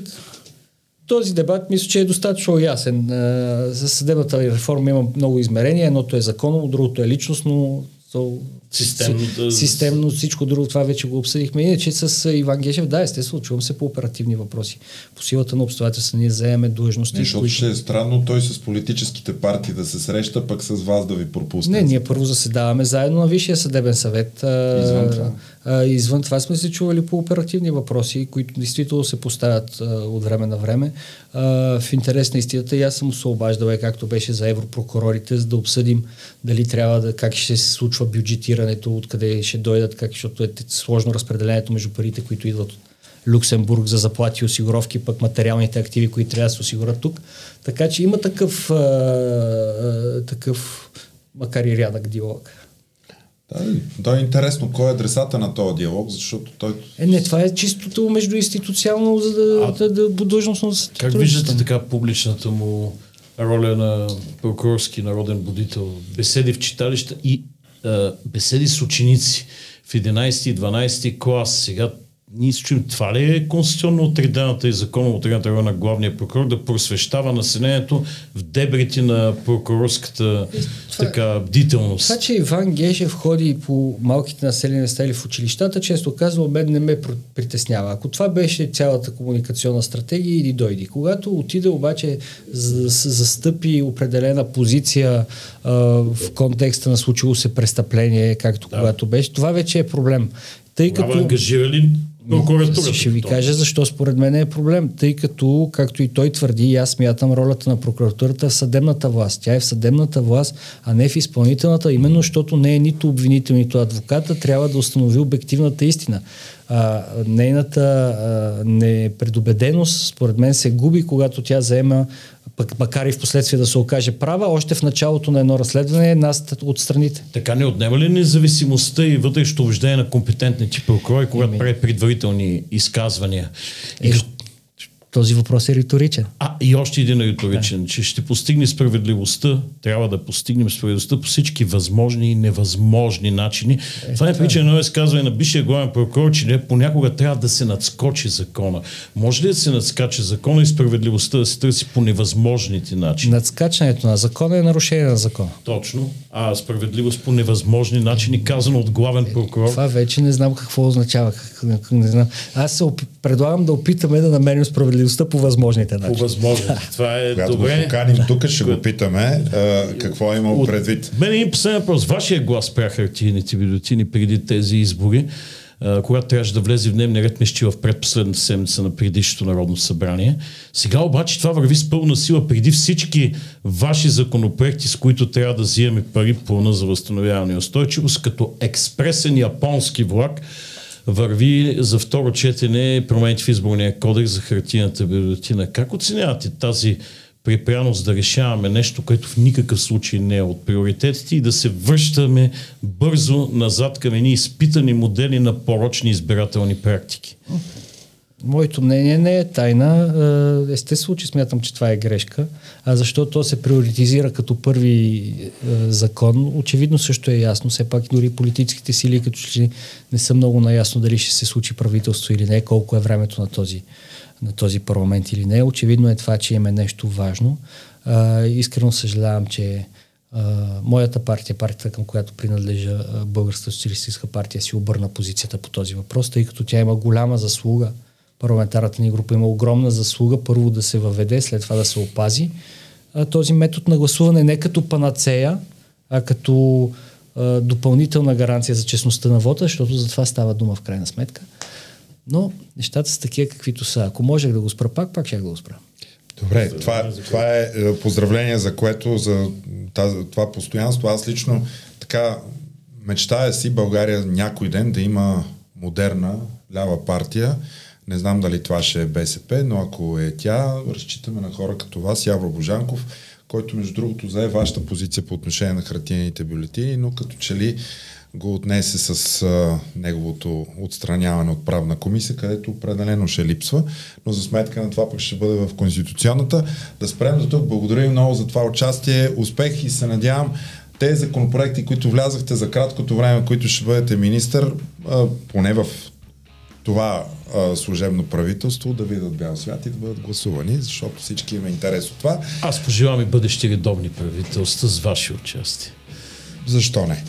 този дебат мисля, че е достатъчно ясен. За съдебната реформа има много измерения. Едното е законово, другото е личностно, So, системно, системно всичко друго, това вече го обсъдихме. Иначе с Иван Гешев, да, естествено, чувам се по оперативни въпроси. По силата на обстоятелства ние заеме длъжности. Не, защото които... ще е странно той с политическите партии да се среща, пък с вас да ви пропусне. Не, ние първо заседаваме заедно на Висшия съдебен съвет. Извън това. А, извън това сме се чували по оперативни въпроси, които действително се поставят а, от време на време. А, в интерес на истината и аз съм се обаждал, както беше за европрокурорите, за да обсъдим дали трябва да, как ще се случва бюджетирането, откъде ще дойдат, как, защото е сложно разпределението между парите, които идват от Люксембург за заплати и осигуровки, пък материалните активи, които трябва да се осигурят тук. Така че има такъв, а, а, такъв макар и рядък диалог. Да, да, е интересно кой е адресата на този диалог, защото той... Е, не, това е чистото междуинституционално, за да, да, да бъдължностно... Как виждате така публичната му роля на прокурорски народен будител? Беседи в читалища и Uh, беседи с ученици в единайсети и дванайсети клас. Сега ние се чуем, това ли е конституционно отредената и законно отредената роля на главния прокурор да просвещава населението в дебрите на прокурорската това, така бдителност? Това, че Иван Гешев ходи по малките населени места или в училищата, често казва, мен не ме притеснява. Ако това беше цялата комуникационна стратегия, иди дойди. Когато отиде обаче застъпи определена позиция а, в контекста на случило се престъпление, както да. Когато беше, това вече е проблем. Тъй Тогава като... ангажира ли прокуратурата? Ще ви кажа защо според мен е проблем. Тъй като, както и той твърди, и аз смятам ролята на прокуратурата в съдебната власт. Тя е в съдебната власт, а не в изпълнителната, именно защото не е нито обвинител, нито адвоката, трябва да установи обективната истина. А, нейната а, непредубеденост, според мен, се губи, когато тя заема, макар и в последствие да се окаже права, още в началото на едно разследване нас от страните. Така не отнема ли независимостта и вътрешното убеждение на компетентните прокурори, когато прави предварителни изказвания? И... Е, този въпрос е риторичен. А, и още един е риторичен, да. Че ще постигне справедливостта, трябва да постигнем справедливостта по всички възможни и невъзможни начини. Е, това е причина едно изказване на бившия главен прокурор, че не, понякога трябва да се надскочи закона. Може ли да се надскачи закона и справедливостта да се търси по невъзможните начини? Надскачането на закона е нарушение на закона. Точно. А справедливост по невъзможни начини, казано от главен прокурор. Е, това вече не знам какво означава. Не знам. Аз се оп... предлагам да опитаме да намерим справедливост по възможните начини. По възможните. Това е когато добре. Когато го поканим тук, ще го питаме а, какво е имал предвид. От мен е един последен въпрос. Вашия глас спря хартиените бюлетини преди тези избори, а, когато трябваше да влезе в дневния ред мещи в предпоследната седмица на предишното Народно събрание. Сега обаче това върви с пълна сила преди всички ваши законопроекти, с които трябва да взимаме пари плана за възстановяване и устойчивост, като експресен японски влак върви за второ четене промените в изборния кодекс за хартиената бюлетина. Как оценявате тази припряност да решаваме нещо, което в никакъв случай не е от приоритетите и да се връщаме бързо назад към едни изпитани модели на порочни избирателни практики? Моето мнение не е тайна. Естествено, че смятам, че това е грешка. А защо то се приоритизира като първи закон, очевидно също е ясно. Все пак дори политическите сили, като че не са много наясно дали ще се случи правителство или не, колко е времето на този, на този парламент или не. Очевидно е това, че имаме нещо важно. Искрено съжалявам, че Uh, моята партия, партията към която принадлежа uh, Българската социалистическа партия, си обърна позицията по този въпрос, тъй като тя има голяма заслуга. Парламентарната ни група има огромна заслуга първо да се въведе, след това да се опази. Uh, този метод на гласуване не като панацея, а като uh, допълнителна гаранция за честността на вота, защото за това става дума в крайна сметка. Но нещата са такива каквито са. Ако можех да го спра пак, пак ще да го спра. Добре, това, това е поздравление, за което за тази, това постоянство. Аз лично така мечтая си България някой ден да има модерна лява партия. Не знам дали това ще е БСП, но ако е тя, разчитаме на хора като вас, Явро Божанков, който между другото зае вашата позиция по отношение на хартиените бюлетини, но като че ли го отнесе с а, неговото отстраняване от правна комисия, където определено ще липсва, но за сметка на това пък ще бъде в Конституционната. Да спрем за тук. Благодаря ви много за това участие. Успех и се надявам тези законопроекти, които влязахте за краткото време, които ще бъдете министър, а, поне в това а, служебно правителство, да видят бял свят и да бъдат гласувани, защото всички има интерес от това. Аз пожелавам и бъдещи редовни правителства с ваше участие. Защо не?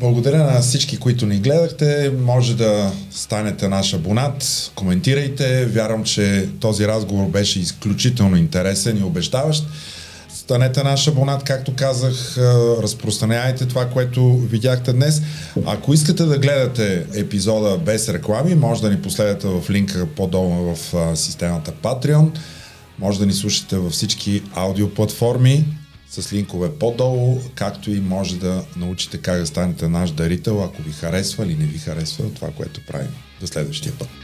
Благодаря на всички, които ни гледахте. Може да станете наш абонат, коментирайте. Вярвам, че този разговор беше изключително интересен и обещаващ. Станете наш абонат, както казах, разпространяйте това, което видяхте днес. Ако искате да гледате епизода без реклами, може да ни последвате в линка по-долу в системата Patreon. Може да ни слушате във всички аудиоплатформи с линкове по-долу, както и може да научите как да станете наш дарител, ако ви харесва или не ви харесва това, което правим. До следващия път.